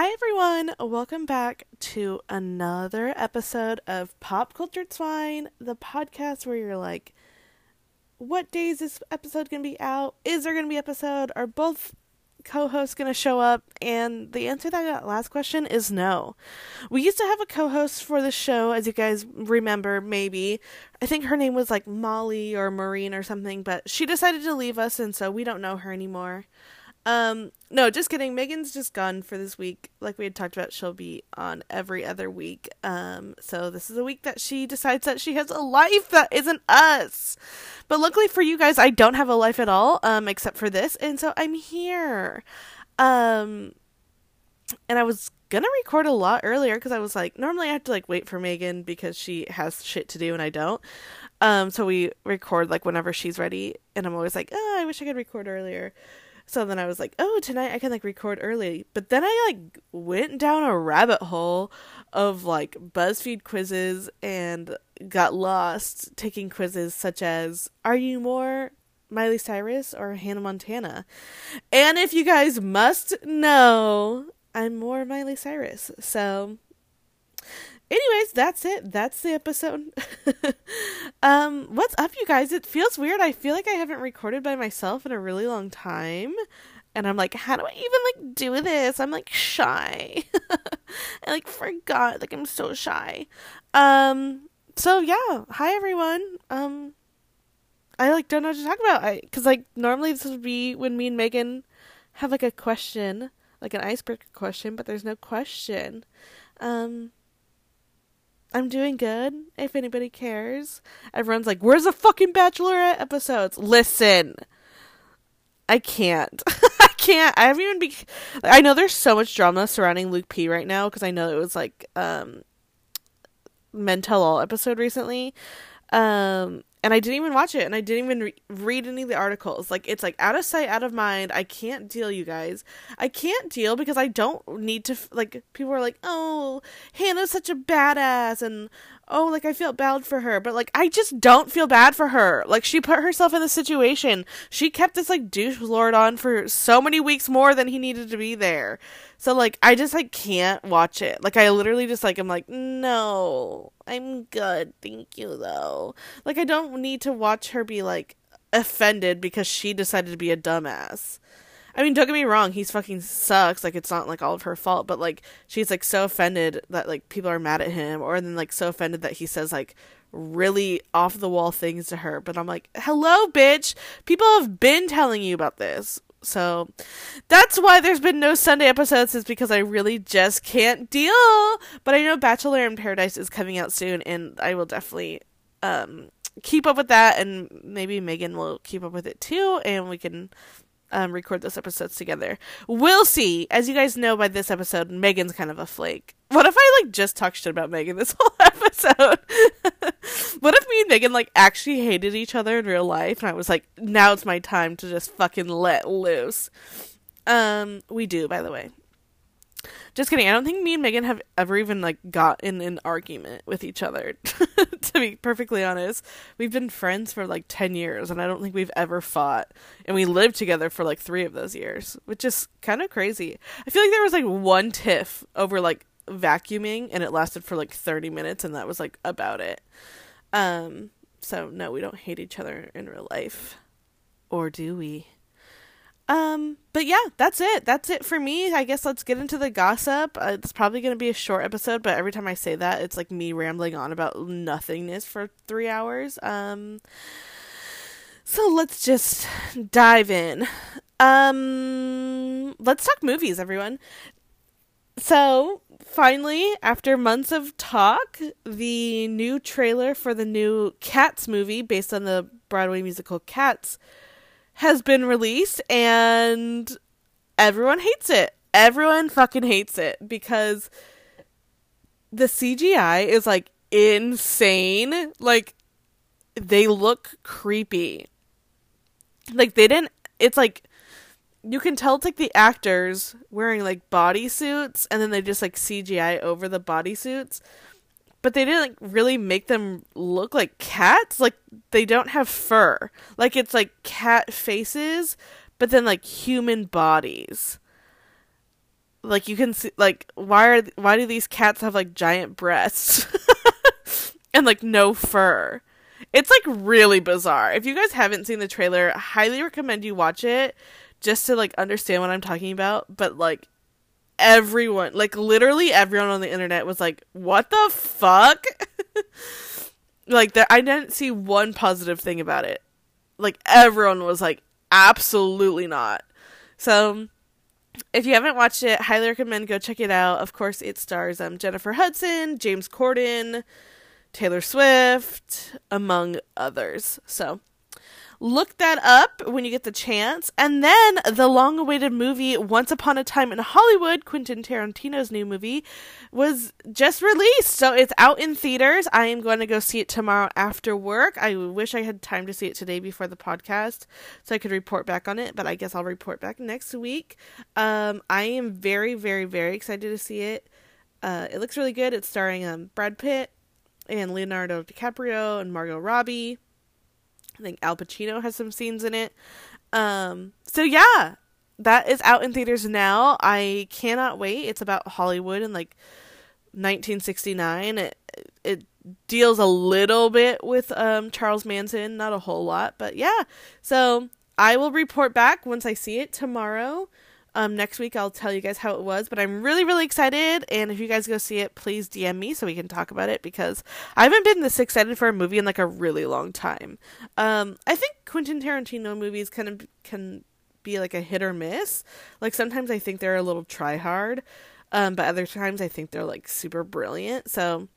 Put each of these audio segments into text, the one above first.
Hi everyone, welcome back to another episode of Pop Cultured Swine, the podcast where you're like, what day is this episode going to be out? Is there going to be an episode? Are both co-hosts going to show up? And the answer to that last question is no. We used to have a co-host for the show, as you guys remember, maybe. I think her name was like Molly or Maureen or something, but she decided to leave us and so we don't know her anymore. No, just kidding. Megan's just gone for this week. Like we had talked about, she'll be on every other week. So this is a week that she decides that she has a life that isn't us. But luckily for you guys, I don't have a life at all, except for this. And so I'm here. And I was gonna record a lot earlier because I was like, normally I have to like wait for Megan because she has shit to do and I don't. So we record like whenever she's ready. And I'm always like, oh, I wish I could record earlier. So then I was like, oh, tonight I can, like, record early. But then I, like, went down a rabbit hole of, like, BuzzFeed quizzes and got lost taking quizzes such as, are you more Miley Cyrus or Hannah Montana? And if you guys must know, I'm more Miley Cyrus. So, anyways, that's it. That's the episode. What's up, you guys? It feels weird. I feel like I haven't recorded by myself in a really long time. And I'm like, how do I even, like, do this? I'm, like, shy. I, like, forgot. Like, I'm so shy. So, yeah. Hi, everyone. I, like, don't know what to talk about. Because, like, normally this would be when me and Megan have, like, a question. Like, an icebreaker question. But there's no question. I'm doing good, if anybody cares. Everyone's like, where's the fucking Bachelorette episodes? Listen, I can't. I haven't even I know there's so much drama surrounding Luke P right now, because I know it was like, Men Tell All episode recently. And I didn't even watch it, and I didn't even read any of the articles. Like, it's like, out of sight, out of mind. I can't deal, you guys. I can't deal because I don't need to, like, people are like, oh, Hannah's such a badass, and, oh, like, I feel bad for her. But, like, I just don't feel bad for her. Like, she put herself in this situation. She kept this, like, douche lord on for so many weeks more than he needed to be there. So, like, I just, like, can't watch it. Like, I literally just, like, I'm like, no, I'm good. Thank you, though. Like, I don't need to watch her be, like, offended because she decided to be a dumbass. I mean, don't get me wrong. He's fucking sucks. Like, it's not, like, all of her fault. But, like, she's, like, so offended that, like, people are mad at him. Or then, like, so offended that he says, like, really off-the-wall things to her. But I'm like, hello, bitch. People have been telling you about this. So that's why there's been no Sunday episodes, is because I really just can't deal. But I know Bachelor in Paradise is coming out soon, and I will definitely keep up with that, and maybe Megan will keep up with it too, and we can record those episodes together. We'll see. As you guys know by this episode, Megan's kind of a flake. What if I like just talk shit about Megan this whole episode? What if me and Megan like actually hated each other in real life and I was like, now it's my time to just fucking let loose. We do, by the way. Just kidding. I don't think me and Megan have ever even like got in an argument with each other. To be perfectly honest, we've been friends for like 10 years and I don't think we've ever fought, and we lived together for like 3 of those years, which is kind of crazy. I feel like there was like one tiff over like vacuuming and it lasted for like 30 minutes and that was like about it. So no, we don't hate each other in real life, or do we? But yeah, that's it. That's it for me. I guess let's get into the gossip. It's probably going to be a short episode, but every time I say that, it's like me rambling on about nothingness for 3 hours. So let's just dive in. Let's talk movies, everyone. So finally, after months of talk, the new trailer for the new Cats movie based on the Broadway musical Cats has been released, and everyone hates it. Everyone fucking hates it because the CGI is like insane. Like, they look creepy. Like, they didn't, it's like, you can tell it's like the actors wearing like bodysuits and then they just like CGI over the bodysuits. But they didn't like really make them look like cats. Like, they don't have fur. Like, it's like cat faces, but then like human bodies. Like, you can see, like, why do these cats have, like, giant breasts? And, like, no fur? It's, like, really bizarre. If you guys haven't seen the trailer, I highly recommend you watch it just to, like, understand what I'm talking about. But, like, everyone, like, literally everyone on the internet was like, what the fuck? Like, I didn't see one positive thing about it. Like, everyone was like, absolutely not. So, if you haven't watched it, highly recommend go check it out. Of course, it stars Jennifer Hudson, James Corden, Taylor Swift, among others. So look that up when you get the chance. And then the long-awaited movie Once Upon a Time in Hollywood, Quentin Tarantino's new movie, was just released. So it's out in theaters. I am going to go see it tomorrow after work. I wish I had time to see it today before the podcast so I could report back on it, but I guess I'll report back next week. I am very, very, very excited to see it. It looks really good. It's starring Brad Pitt and Leonardo DiCaprio and Margot Robbie. I think Al Pacino has some scenes in it. So yeah, that is out in theaters now. I cannot wait. It's about Hollywood in like 1969. It deals a little bit with Charles Manson, not a whole lot, but yeah. So I will report back once I see it tomorrow. Next week I'll tell you guys how it was, but I'm really, really excited. And if you guys go see it, please DM me so we can talk about it, because I haven't been this excited for a movie in like a really long time. I think Quentin Tarantino movies kind of can be like a hit or miss. Like, sometimes I think they're a little try hard, but other times I think they're like super brilliant. So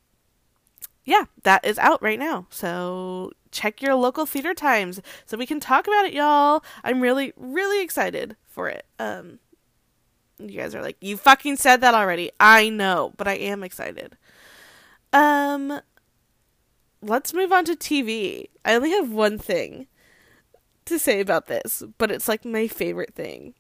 yeah, that is out right now. So check your local theater times so we can talk about it, y'all. I'm really, really excited for it. You guys are like, you fucking said that already. I know, but I am excited. Let's move on to TV. I only have one thing to say about this, but it's like my favorite thing.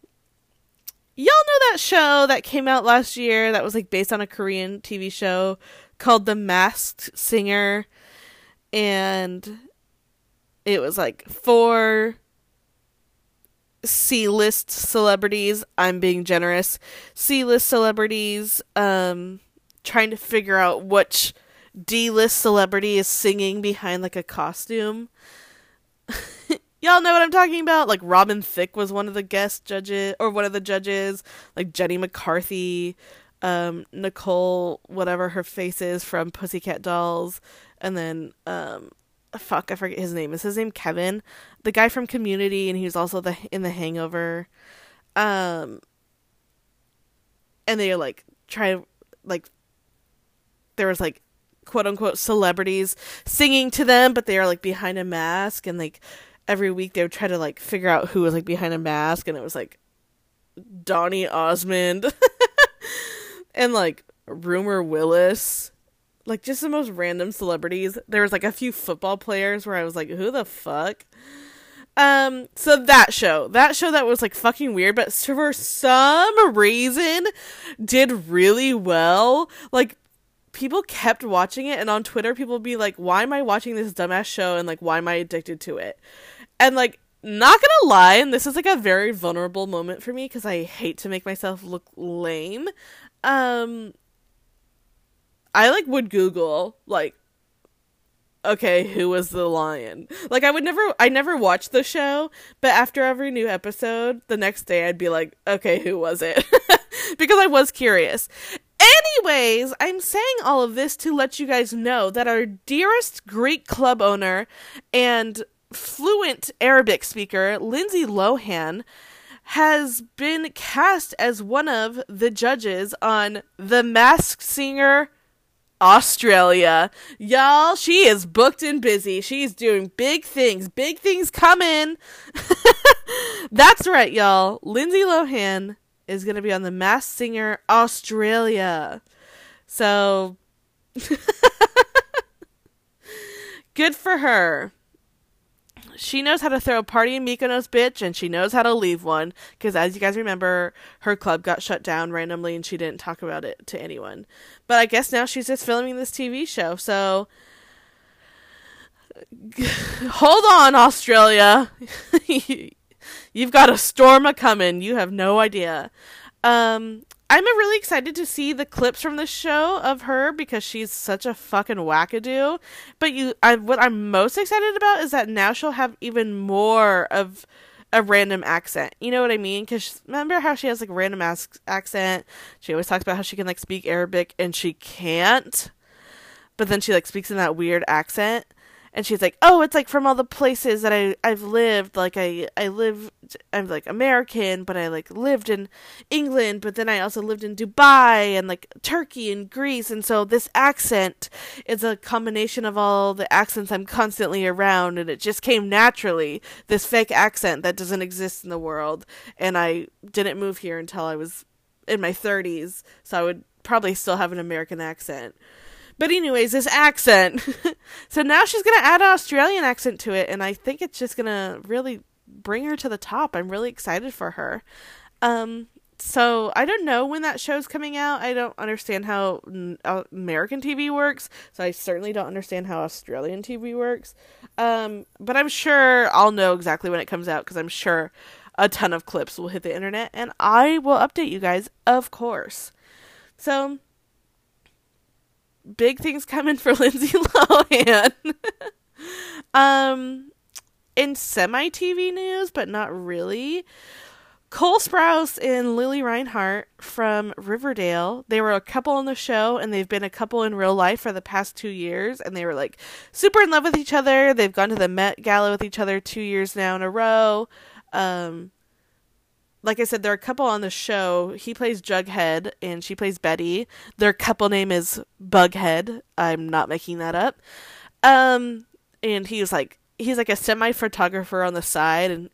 Y'all know that show that came out last year that was like based on a Korean TV show called The Masked Singer, and it was like 4 C-list celebrities, I'm being generous, C-list celebrities trying to figure out which D-list celebrity is singing behind like a costume. Y'all know what I'm talking about. Like, Robin Thicke was one of the guest judges, or one of the judges, like Jenny McCarthy, Nicole, whatever her face is from Pussycat Dolls, and then I forget his name. Is his name Kevin? The guy from Community, and he was also in The Hangover. And they like try, like, there was like quote unquote celebrities singing to them, but they are like behind a mask, and like every week they would try to like figure out who was like behind a mask, and it was like Donny Osmond and like Rumor Willis. Like, just the most random celebrities. There was, like, a few football players where I was like, who the fuck? So that show that was, like, fucking weird, but for some reason did really well. Like, people kept watching it, and on Twitter people would be like, why am I watching this dumbass show, and, like, why am I addicted to it? And, like, not gonna lie, and this is, like, a very vulnerable moment for me, because I hate to make myself look lame, I, like, would Google, like, okay, who was the lion? Like, I never watched the show, but after every new episode, the next day I'd be like, okay, who was it? Because I was curious. Anyways, I'm saying all of this to let you guys know that our dearest Greek club owner and fluent Arabic speaker, Lindsay Lohan, has been cast as one of the judges on The Masked Singer Australia. Y'all, she is booked and busy. She's doing big things. Big things coming. That's right, y'all. Lindsay Lohan is going to be on The Masked Singer Australia. So, good for her. She knows how to throw a party in Mykonos, bitch, and she knows how to leave one. Because, as you guys remember, her club got shut down randomly and she didn't talk about it to anyone. But I guess now she's just filming this TV show. So, hold on, Australia. You've got a storm a-coming. You have no idea. I'm really excited to see the clips from the show of her because she's such a fucking wackadoo. But what I'm most excited about is that now she'll have even more of a random accent. You know what I mean? Because remember how she has like a random accent? She always talks about how she can like speak Arabic and she can't. But then she like speaks in that weird accent. And she's like, oh, it's like from all the places that I've lived. Like I'm like American, but I like lived in England, but then I also lived in Dubai and like Turkey and Greece. And so this accent is a combination of all the accents I'm constantly around. And it just came naturally, this fake accent that doesn't exist in the world. And I didn't move here until I was in my 30s. So I would probably still have an American accent. But anyways, this accent. So now she's going to add an Australian accent to it. And I think it's just going to really bring her to the top. I'm really excited for her. So I don't know when that show's coming out. I don't understand how American TV works. So I certainly don't understand how Australian TV works. But I'm sure I'll know exactly when it comes out. Because I'm sure a ton of clips will hit the internet. And I will update you guys, of course. So big things coming for Lindsay Lohan. In semi-TV news, but not really, Cole Sprouse and Lily Reinhart from Riverdale, they were a couple on the show, and they've been a couple in real life for the past 2 years, and they were, like, super in love with each other. They've gone to the Met Gala with each other 2 years now in a row. Like I said, they're a couple on the show. He plays Jughead, and she plays Betty. Their couple name is Bughead. I'm not making that up. And he's like a semi-photographer on the side, and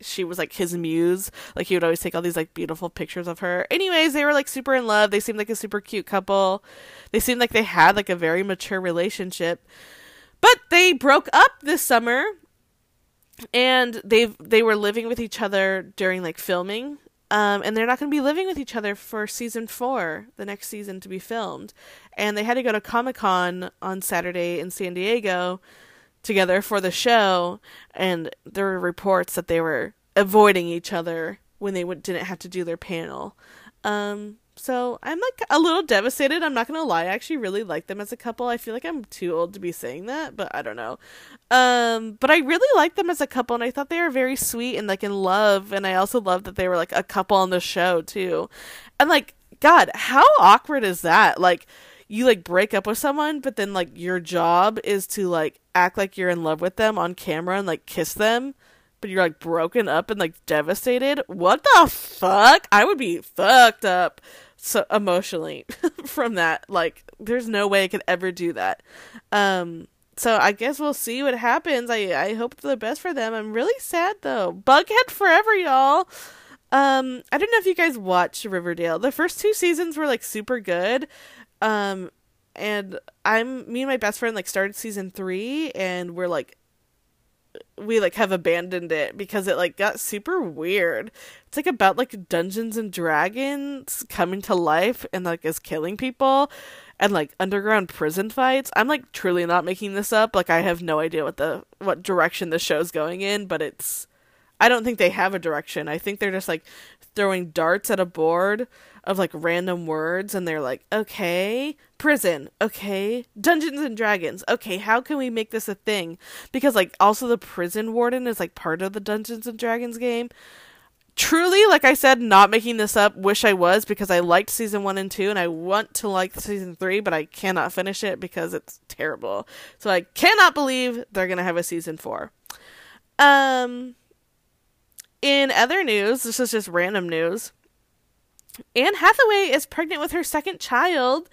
she was, like, his muse. Like, he would always take all these, like, beautiful pictures of her. Anyways, they were, like, super in love. They seemed like a super cute couple. They seemed like they had, like, a very mature relationship. But they broke up this summer. And they were living with each other during, like, filming. And they're not going to be living with each other for season 4, the next season to be filmed. And they had to go to Comic-Con on Saturday in San Diego together for the show. And there were reports that they were avoiding each other when they didn't have to do their panel. So I'm, like, a little devastated. I'm not going to lie. I actually really like them as a couple. I feel like I'm too old to be saying that, but I don't know. But I really like them as a couple, and I thought they were very sweet and, like, in love. And I also loved that they were, like, a couple on the show, too. And, like, God, how awkward is that? Like, you, like, break up with someone, but then, like, your job is to, like, act like you're in love with them on camera and, like, kiss them. But you're, like, broken up and, like, devastated. What the fuck? I would be fucked up so emotionally from that. Like, there's no way I could ever do that. So I guess we'll see what happens. I hope the best for them. I'm really sad, though. Bughead forever, y'all. I don't know if you guys watch Riverdale. The first 2 seasons were, like, super good. And me and my best friend, like, started season 3, and we're, like, we, like, have abandoned it because it, like, got super weird. It's, like, about, like, Dungeons and Dragons coming to life and, like, is killing people and, like, underground prison fights. I'm, like, truly not making this up. Like, I have no idea what direction the show's going in, but I don't think they have a direction. I think they're just, like, throwing darts at a board of, like, random words, and they're like, okay, prison, okay, Dungeons and Dragons, okay, how can we make this a thing? Because, like, also the prison warden is, like, part of the Dungeons and Dragons game. Truly, like I said, not making this up, wish I was, because I liked season 1 and 2, and I want to like season 3, but I cannot finish it because it's terrible. So I cannot believe they're gonna have a season 4. In other news, this is just random news, Anne Hathaway is pregnant with her 2nd child.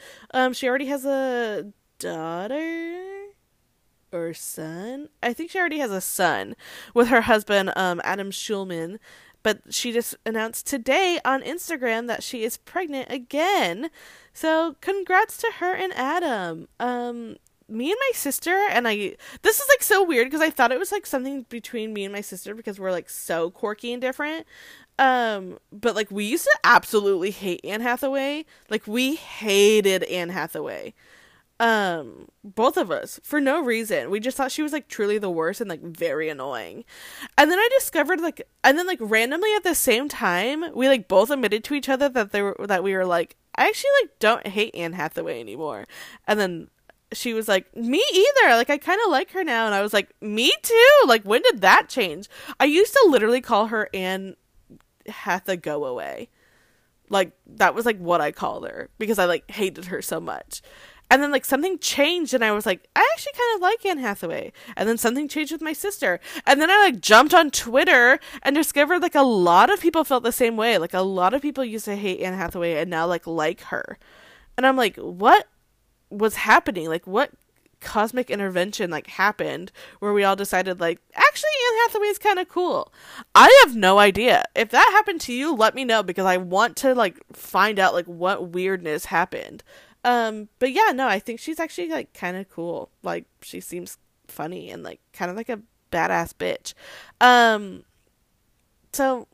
She already has a daughter or son. I think she already has a son with her husband, Adam Schulman. But she just announced today on Instagram that she is pregnant again. So congrats to her and Adam. Me and my sister, and this is, like, so weird, because I thought it was, like, something between me and my sister, because we're, like, so quirky and different, but, like, we used to absolutely hate Anne Hathaway. Like, we hated Anne Hathaway, both of us for no reason. We just thought she was like truly the worst and like very annoying. And then I discovered and then randomly at the same time we like both admitted to each other that we were like, I actually like don't hate Anne Hathaway anymore. And then she was like, me either. Like, I kind of like her now. And I was like, me too. Like, when did that change? I used to literally call her Anne Hathaway go away. Like, that was like what I called her because I like hated her so much. And then, like, something changed, and I was like, I actually kind of like Anne Hathaway. And then something changed with my sister. And then I, like, jumped on Twitter and discovered, like, a lot of people felt the same way. Like, a lot of people used to hate Anne Hathaway and now, like her. And I'm like, what was happening? Like, what cosmic intervention, like, happened where we all decided, like, actually, Anne Hathaway is kind of cool? I have no idea. If that happened to you, let me know, because I want to, like, find out, like, what weirdness happened. But yeah, no, I think she's actually like kind of cool. Like, she seems funny and like kind of like a badass bitch. So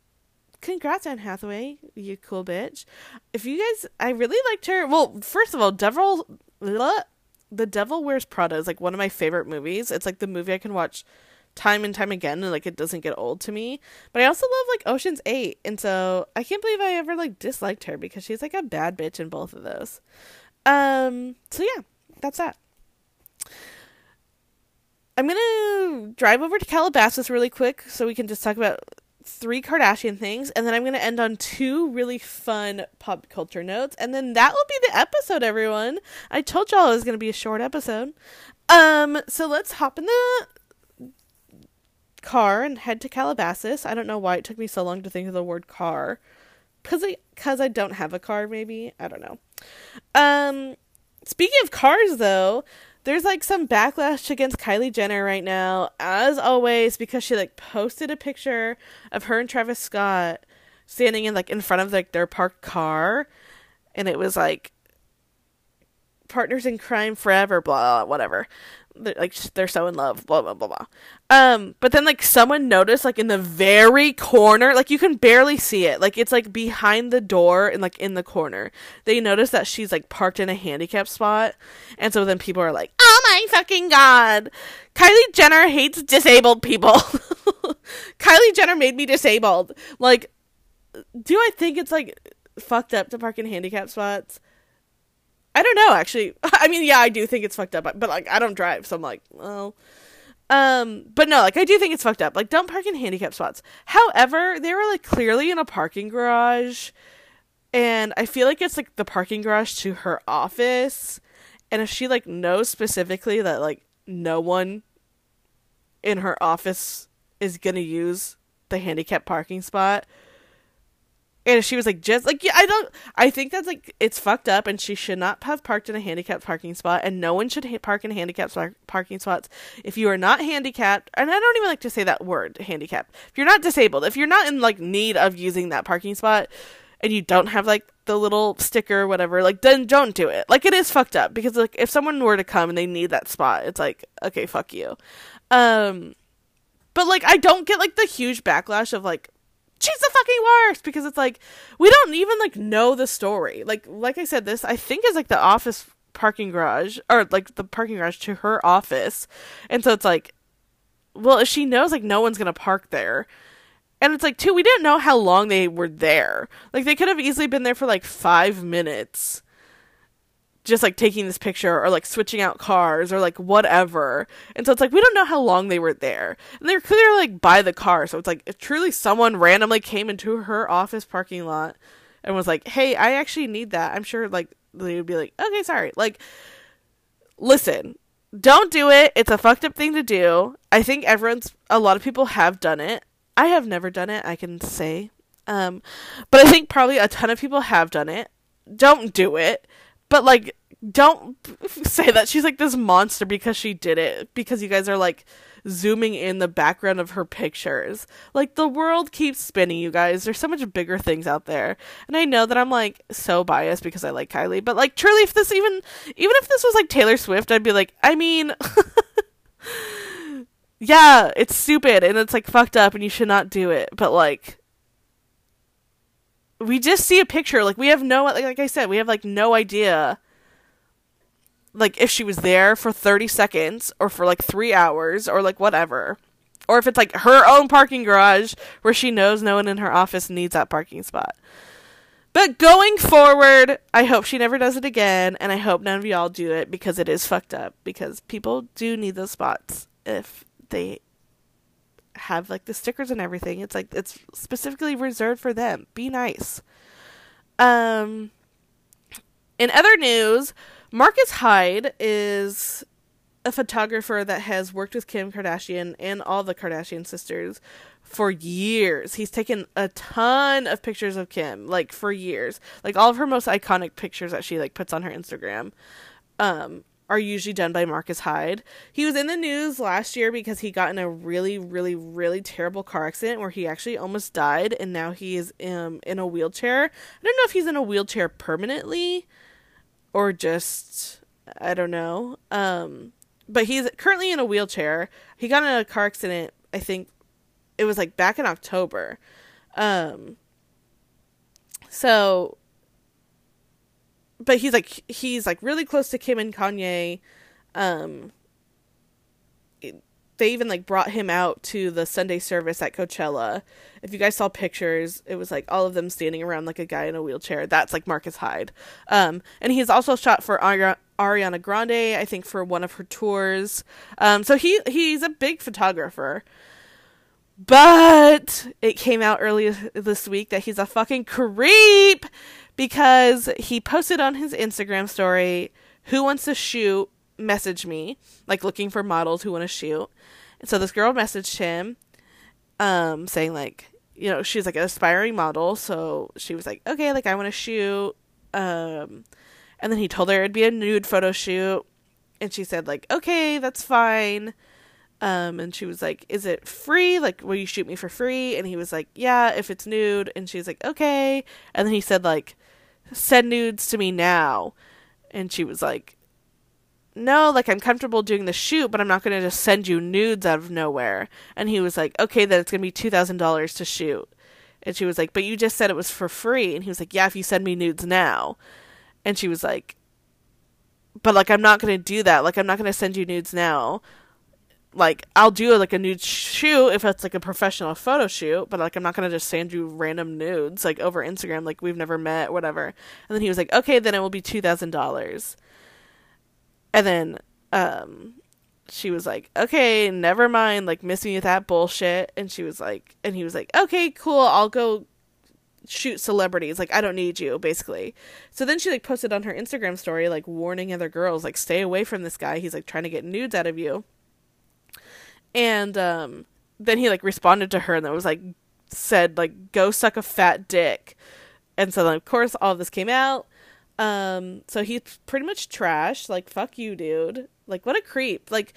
congrats, Anne Hathaway, you cool bitch. If you guys, I really liked her. Well, first of all, The Devil Wears Prada is like one of my favorite movies. It's like the movie I can watch time and time again and like it doesn't get old to me. But I also love like Ocean's 8, and so I can't believe I ever like disliked her because she's like a bad bitch in both of those. So yeah, that's that. I'm gonna drive over to Calabasas really quick so we can just talk about 3 Kardashian things, and then I'm gonna end on 2 really fun pop culture notes, and then that will be the episode, everyone. I told y'all it was gonna be a short episode. So let's hop in the car and head to Calabasas. I don't know why it took me so long to think of the word car. Because I don't have a car, maybe. I don't know. Speaking of cars, though, there's, like, some backlash against Kylie Jenner right now, as always, because she, like, posted a picture of her and Travis Scott standing in, like, in front of, like, their parked car, and it was, like, partners in crime forever, blah, blah, whatever. Like, they're so in love, blah, blah, blah, blah. But then, like, someone noticed, like, in the very corner, like, you can barely see it. Like, it's, like, behind the door and, like, in the corner. They noticed that she's, like, parked in a handicapped spot. And so then people are like, oh my fucking God, Kylie Jenner hates disabled people. Kylie Jenner made me disabled. Like, do I think it's, like, fucked up to park in handicapped spots? I don't know, actually. I mean, yeah, I do think it's fucked up, but, like, I don't drive, so I'm like, well. But no, like, I do think it's fucked up. Like, don't park in handicapped spots. However, they were, like, clearly in a parking garage, and I feel like it's, like, the parking garage to her office, and if she, like, knows specifically that, like, no one in her office is gonna use the handicapped parking spot, and she was like, just like, yeah, I think that's like, it's fucked up, and she should not have parked in a handicapped parking spot, and no one should park in handicapped parking spots. If you are not handicapped, and I don't even like to say that word, handicapped, if you're not disabled, if you're not in like need of using that parking spot, and you don't have like the little sticker or whatever, like, then don't do it. Like, it is fucked up, because like if someone were to come and they need that spot, it's like, okay, fuck you. But like, I don't get like the huge backlash of like, she's the fucking worst, because it's like, we don't even like know the story. Like I said, this I think is like the office parking garage, or like the parking garage to her office, and so it's like, well, if she knows like no one's gonna park there, and it's like, too, we didn't know how long they were there. Like, they could have easily been there for like 5 minutes, just like taking this picture or like switching out cars or like whatever. And so it's like, we don't know how long they were there, and they're clearly like by the car. So it's like, if truly someone randomly came into her office parking lot and was like, hey, I actually need that, I'm sure like they would be like, okay, sorry. Like, listen, don't do it. It's a fucked up thing to do. I think a lot of people have done it. I have never done it, I can say. But I think probably a ton of people have done it. Don't do it. But, like, don't say that she's, like, this monster because she did it. Because you guys are, like, zooming in the background of her pictures. Like, the world keeps spinning, you guys. There's so much bigger things out there. And I know that I'm, like, so biased because I like Kylie. But, like, truly, if this even if this was, like, Taylor Swift, I'd be like, I mean, yeah, it's stupid. And it's, like, fucked up. And you should not do it. But, like, we just see a picture. Like, we have no, like I said, we have, like, no idea, like, if she was there for 30 seconds or for, like, 3 hours or, like, whatever. Or if it's, like, her own parking garage where she knows no one in her office needs that parking spot. But going forward, I hope she never does it again, and I hope none of y'all do it, because it is fucked up, because people do need those spots if they have, like, the stickers and everything. It's, like, it's specifically reserved for them. Be nice. In other news, Marcus Hyde is a photographer that has worked with Kim Kardashian and all the Kardashian sisters for years. He's taken a ton of pictures of Kim, like, for years. Like, all of her most iconic pictures that she, like, puts on her Instagram are usually done by Marcus Hyde. He was in the news last year because he got in a really, really, really terrible car accident where he actually almost died, and now he is in a wheelchair. I don't know if he's in a wheelchair permanently or just, I don't know. But he's currently in a wheelchair. He got in a car accident, I think it was, like, back in October. But he's really close to Kim and Kanye. They even, like, brought him out to the Sunday service at Coachella. If you guys saw pictures, it was, like, all of them standing around, like, a guy in a wheelchair. That's, like, Marcus Hyde. And he's also shot for Ariana Grande, I think, for one of her tours. So he's a big photographer. But it came out earlier this week that he's a fucking creep, because he posted on his Instagram story, "Who wants to shoot? Message me," like, looking for models who want to shoot. And so this girl messaged him, saying, like, you know, she's, like, an aspiring model, so she was like, "Okay, like, I want to shoot," and then he told her it'd be a nude photo shoot, and she said, like, "Okay, that's fine," and she was like, "Is it free? Like, will you shoot me for free?" And he was like, "Yeah, if it's nude," and she's like, "Okay," and then he said, like, "Send nudes to me now," and she was like, "No, like, I'm comfortable doing the shoot, but I'm not going to just send you nudes out of nowhere." And he was like, "Okay, then it's going to be $2,000 to shoot." And she was like, "But you just said it was for free." And he was like, "Yeah, if you send me nudes now." And she was like, "But, like, I'm not going to do that. Like, I'm not going to send you nudes now. Like, I'll do, like, a nude shoot if it's, like, a professional photo shoot, but, like, I'm not going to just send you random nudes, like, over Instagram, like, we've never met, whatever." And then he was like, "Okay, then it will be $2,000. And then, she was like, "Okay, never mind, like, miss me with that bullshit." And she was like, and he was like, "Okay, cool, I'll go shoot celebrities, like, I don't need you," basically. So then she, like, posted on her Instagram story, like, warning other girls, like, "Stay away from this guy, he's, like, trying to get nudes out of you." And, then he, like, responded to her and was, like, said, like, "Go suck a fat dick." And so then, of course, all of this came out. So he's pretty much trash. Like, fuck you, dude. Like, what a creep. Like,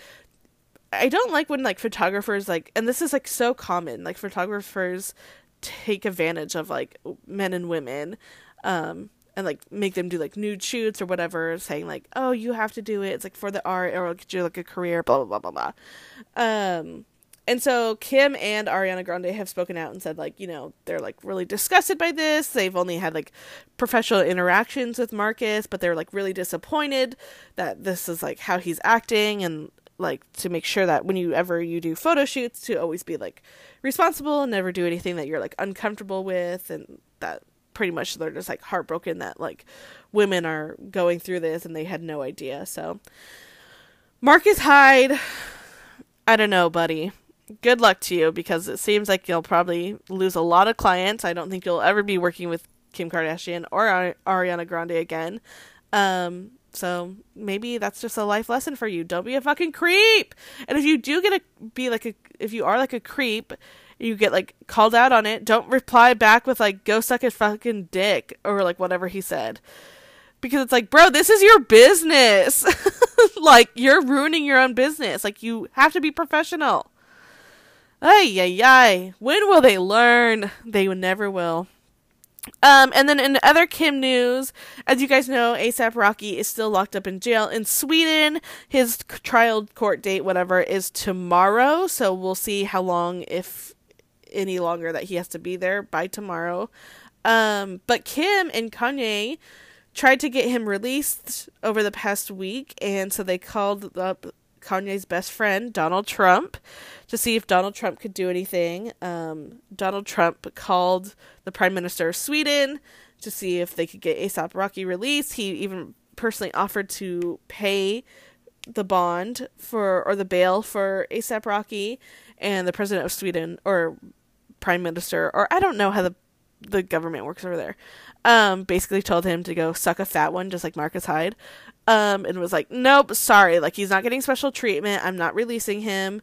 I don't like when, like, photographers, like, and this is, like, so common, like, photographers take advantage of, like, men and women, and, like, make them do, like, nude shoots or whatever, saying, like, "Oh, you have to do it. It's, like, for the art, or it'll get you, like, a career, blah, blah, blah, blah, blah." And so Kim and Ariana Grande have spoken out and said, like, you know, they're, like, really disgusted by this. They've only had, like, professional interactions with Marcus, but they're, like, really disappointed that this is, like, how he's acting, and, like, to make sure that when you ever you do photo shoots to always be, like, responsible and never do anything that you're, like, uncomfortable with, and that pretty much they're just, like, heartbroken that, like, women are going through this and they had no idea. So Marcus Hyde, I don't know, buddy. Good luck to you, because it seems like you'll probably lose a lot of clients. I don't think you'll ever be working with Kim Kardashian or Ariana Grande again. So maybe that's just a life lesson for you. Don't be a fucking creep. And if you do get a be like a if you are like a creep, you get like called out on it, don't reply back with like "Go suck a fucking dick" or like whatever he said. Because it's like, bro, this is your business. Like, you're ruining your own business. Like, you have to be professional. Ay, ay, ay. When will they learn? They never will. And then in other Kim news, as you guys know, A$AP Rocky is still locked up in jail in Sweden. His trial court date, whatever, is tomorrow. So we'll see how long, if any longer, that he has to be there by tomorrow. But Kim and Kanye tried to get him released over the past week, and so they called up Kanye's best friend, Donald Trump, to see if Donald Trump could do anything. Donald Trump called the Prime Minister of Sweden to see if they could get A$AP Rocky released. He even personally offered to pay the bond for, or the bail for A$AP Rocky, and the President of Sweden, or Prime Minister, or I don't know how the government works over there, basically told him to go suck a fat one, just like Marcus Hyde, and was like, nope, sorry, like, he's not getting special treatment, I'm not releasing him,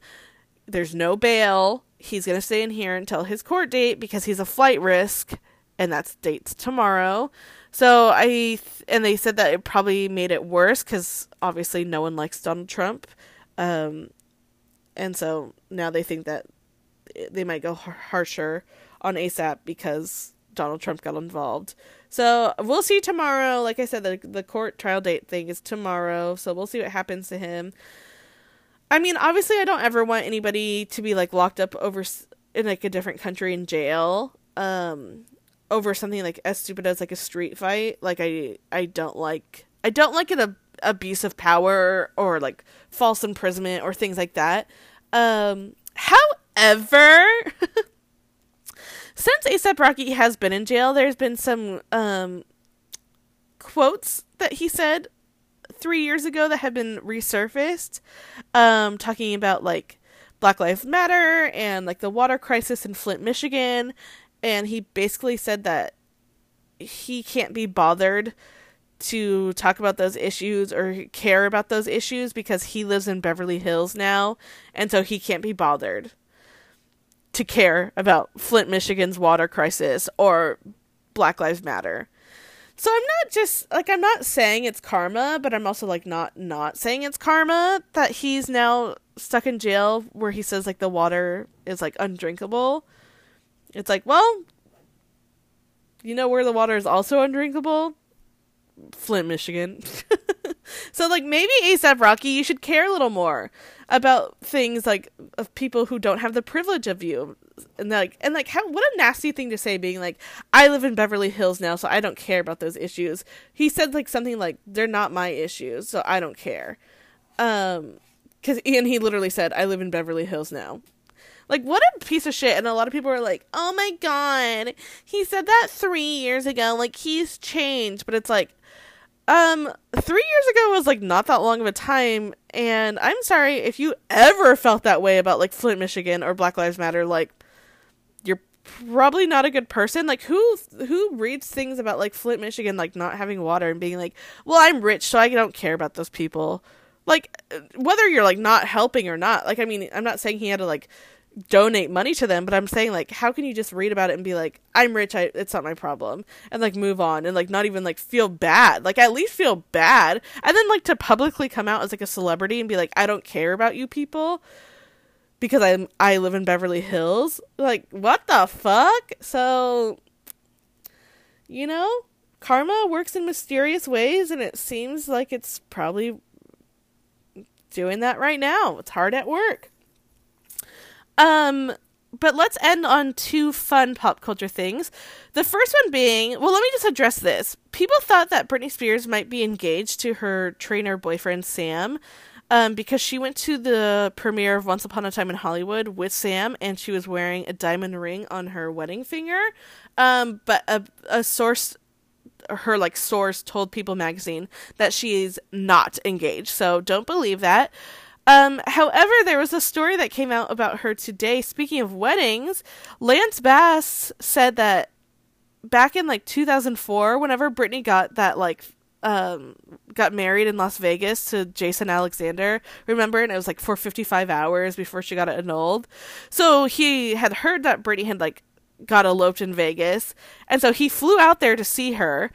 there's no bail, he's gonna stay in here until his court date, because he's a flight risk, and that's dates tomorrow, so and they said that it probably made it worse, because obviously no one likes Donald Trump, and so now they think that they might go harsher on ASAP because Donald Trump got involved. So we'll see tomorrow. Like I said, the court trial date thing is tomorrow. So we'll see what happens to him. I mean, obviously I don't ever want anybody to be like locked up over in like a different country in jail, over something like as stupid as like a street fight. Like I don't like an abuse of power or like false imprisonment or things like that. However, since A$AP Rocky has been in jail, there's been some quotes that he said 3 years ago that have been resurfaced, talking about, like, Black Lives Matter and, like, the water crisis in Flint, Michigan, and he basically said that he can't be bothered to talk about those issues or care about those issues because he lives in Beverly Hills now, and so he can't be bothered to care about Flint, Michigan's water crisis or Black Lives Matter. So I'm not just like, I'm not saying it's karma, but I'm also like not saying it's karma that he's now stuck in jail where he says like the water is like undrinkable. It's like, well, you know where the water is also undrinkable? Flint, Michigan. So, like, maybe A$AP Rocky, you should care a little more about things, like, of people who don't have the privilege of you. And how, what a nasty thing to say, being like, I live in Beverly Hills now, so I don't care about those issues. He said, like, something like, they're not my issues, so I don't care. And he literally said, I live in Beverly Hills now. Like, what a piece of shit. And a lot of people are like, oh my God, he said that 3 years ago. Like, he's changed. But it's like, 3 years ago was, like, not that long of a time, and I'm sorry if you ever felt that way about, like, Flint, Michigan, or Black Lives Matter, like, you're probably not a good person. Like, who reads things about, like, Flint, Michigan, like, not having water and being like, well, I'm rich, so I don't care about those people. Like, whether you're, like, not helping or not, like, I mean, I'm not saying he had to, like, donate money to them, but I'm saying, like, how can you just read about it and be like, I'm rich, it's not my problem, and, like, move on, and, like, not even, like, feel bad, like, at least feel bad, and then, like, to publicly come out as, like, a celebrity and be like, I don't care about you people, because I live in Beverly Hills, like, what the fuck? So, you know, karma works in mysterious ways, and it seems like it's probably doing that right now. It's hard at work. But let's end on two fun pop culture things. The first one being, well, let me just address this. People thought that Britney Spears might be engaged to her trainer boyfriend, Sam, because she went to the premiere of Once Upon a Time in Hollywood with Sam, and she was wearing a diamond ring on her wedding finger. But a source, her, like, source told People magazine that she is not engaged. So don't believe that. However, there was a story that came out about her today. Speaking of weddings, Lance Bass said that back in, like, 2004, whenever Britney got that, like, got married in Las Vegas to Jason Alexander, remember? And it was, like, for 55 hours before she got it annulled. So he had heard that Britney had, like, got eloped in Vegas. And so he flew out there to see her.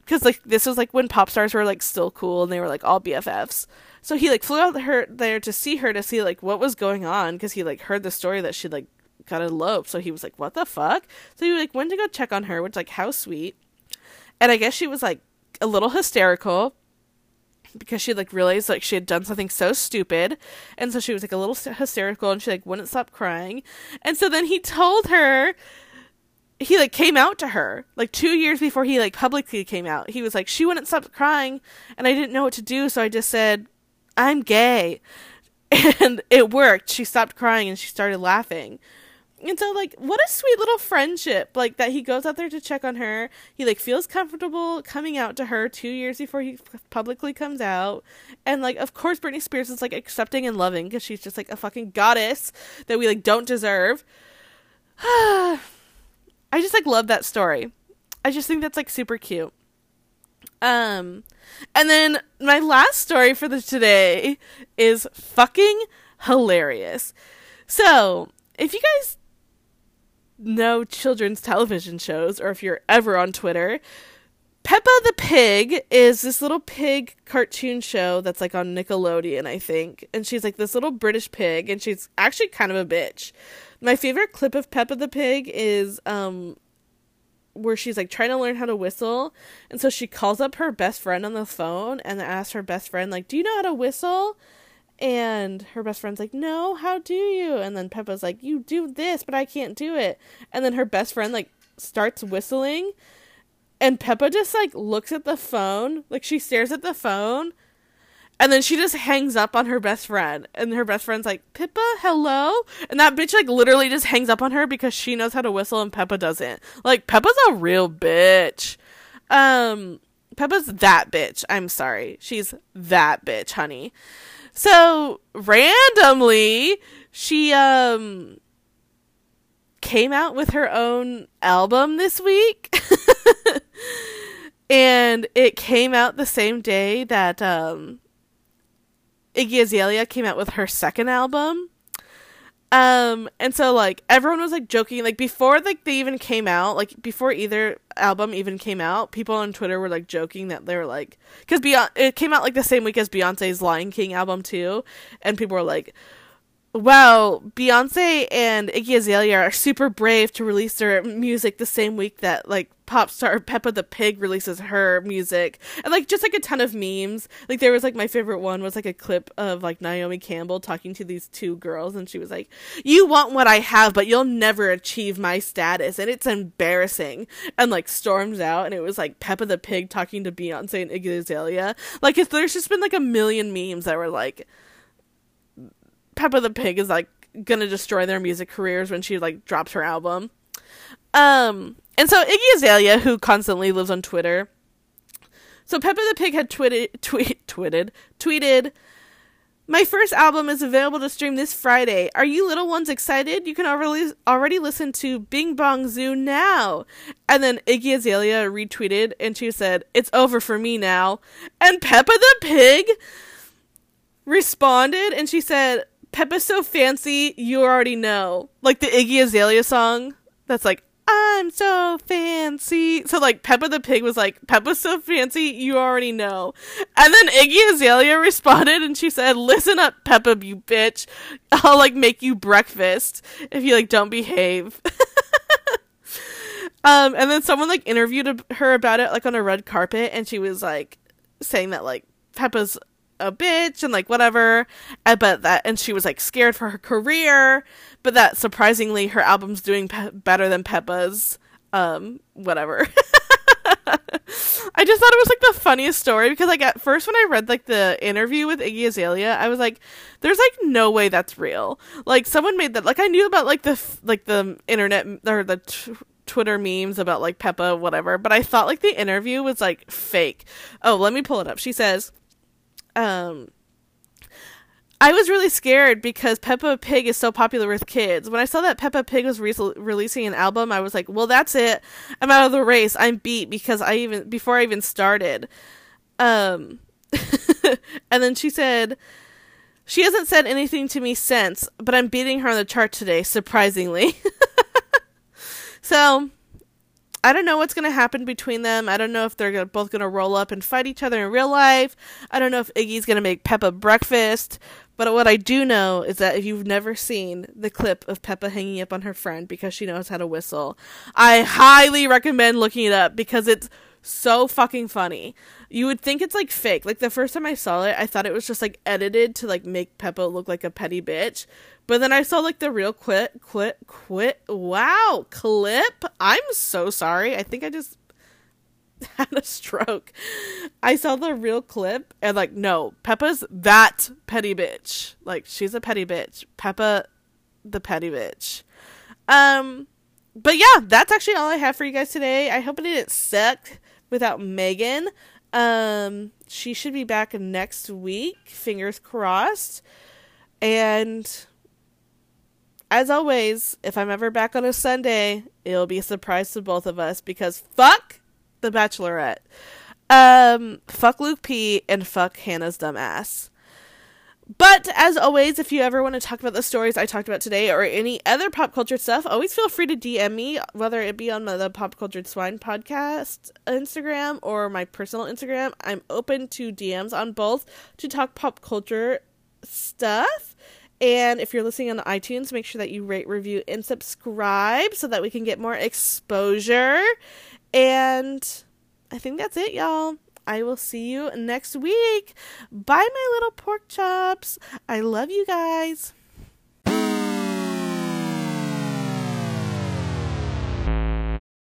Because, like, this was, like, when pop stars were, like, still cool and they were, like, all BFFs. So he, like, flew out there to see, like, what was going on, because he, like, heard the story that she, like, got eloped. So he was like, what the fuck? So he, like, went to go check on her, which, like, how sweet. And I guess she was, like, a little hysterical because she, like, realized, like, she had done something so stupid. And so she was, like, a little hysterical, and she, like, wouldn't stop crying. And so then he told her he, like, came out to her, like, 2 years before he, like, publicly came out. He was like, she wouldn't stop crying, and I didn't know what to do, so I just said, I'm gay. And it worked. She stopped crying, and she started laughing. And so, like, what a sweet little friendship, like, that he goes out there to check on her. He, like, feels comfortable coming out to her 2 years before he publicly comes out. And, like, of course, Britney Spears is, like, accepting and loving, because she's just, like, a fucking goddess that we, like, don't deserve. I just, like, love that story. I just think that's, like, super cute. And then my last story for today is fucking hilarious. So, if you guys know children's television shows, or if you're ever on Twitter, Peppa the Pig is this little pig cartoon show that's, like, on Nickelodeon, I think. And she's, like, this little British pig, and she's actually kind of a bitch. My favorite clip of Peppa the Pig is where she's, like, trying to learn how to whistle. And so she calls up her best friend on the phone and asks her best friend, like, do you know how to whistle? And her best friend's like, no, how do you? And then Peppa's like, you do this, but I can't do it. And then her best friend, like, starts whistling. And Peppa just, like, looks at the phone. Like, she stares at the phone. And then she just hangs up on her best friend. And her best friend's like, Pippa, hello? And that bitch, like, literally just hangs up on her because she knows how to whistle and Peppa doesn't. Like, Peppa's a real bitch. Peppa's that bitch. I'm sorry. She's that bitch, honey. So, randomly, she came out with her own album this week. And it came out the same day that Iggy Azalea came out with her second album. And so, like, everyone was, like, joking, like, before, like, they even came out, like, before either album even came out, people on Twitter were, like, joking that they were, like, because it came out, like, the same week as Beyonce's Lion King album, too, and people were, like, wow, Beyonce and Iggy Azalea are super brave to release their music the same week that, like, pop star Peppa the Pig releases her music. And, like, just, like, a ton of memes. Like, there was, like, my favorite one was, like, a clip of, like, Naomi Campbell talking to these two girls, and she was like, you want what I have, but you'll never achieve my status, and it's embarrassing, and, like, storms out. And it was, like, Peppa the Pig talking to Beyonce and Iggy Azalea. Like, there's just been, like, a million memes that were, like, Peppa the Pig is, like, gonna destroy their music careers when she, like, drops her album. And so Iggy Azalea, who constantly lives on Twitter, so Peppa the Pig had tweeted, my first album is available to stream this Friday. Are you little ones excited? You can already listen to Bing Bong Zoo now. And then Iggy Azalea retweeted, and she said, it's over for me now. And Peppa the Pig responded, and she said, Peppa's so fancy, you already know. Like, the Iggy Azalea song that's like, I'm so fancy. So, like, Peppa the Pig was like, Peppa's so fancy, you already know. And then Iggy Azalea responded, and she said, listen up, Peppa, you bitch. I'll, like, make you breakfast if you, like, don't behave. And then someone, like, interviewed her about it, like, on a red carpet, and she was, like, saying that, like, Peppa's a bitch and, like, whatever, but that, and she was, like, scared for her career, but that surprisingly her album's doing better than Peppa's, whatever. I just thought it was, like, the funniest story, because, like, at first when I read, like, the interview with Iggy Azalea, I was like, there's, like, no way that's real. Like, someone made that, like, I knew about, like, the internet, or the Twitter memes about, like, Peppa, whatever, but I thought, like, the interview was, like, fake. Oh, let me pull it up. She says, I was really scared because Peppa Pig is so popular with kids. When I saw that Peppa Pig was releasing an album, I was like, well, that's it. I'm out of the race. I'm beat because before I even started. And then she said, she hasn't said anything to me since, but I'm beating her on the chart today, surprisingly. So, I don't know what's going to happen between them. I don't know if they're both going to roll up and fight each other in real life. I don't know if Iggy's going to make Peppa breakfast. But what I do know is that if you've never seen the clip of Peppa hanging up on her friend because she knows how to whistle, I highly recommend looking it up because it's so fucking funny. You would think it's, like, fake. Like, the first time I saw it, I thought it was just, like, edited to, like, make Peppa look like a petty bitch. But then I saw, like, the real clip. I'm so sorry. I think I just had a stroke. I saw the real clip, and, like, no, Peppa's that petty bitch. Like, she's a petty bitch. Peppa, the petty bitch. But, yeah, that's actually all I have for you guys today. I hope it didn't suck without Megan. She should be back next week, fingers crossed. And as always, if I'm ever back on a Sunday, it'll be a surprise to both of us, because fuck the Bachelorette, fuck Luke P, and fuck Hannah's dumb ass. But as always, if you ever want to talk about the stories I talked about today or any other pop culture stuff, always feel free to DM me, whether it be on the Pop Cultured Swine podcast Instagram or my personal Instagram. I'm open to DMs on both to talk pop culture stuff. And if you're listening on iTunes, make sure that you rate, review, and subscribe so that we can get more exposure. And I think that's it, y'all. I will see you next week. Bye, my little pork chops. I love you guys.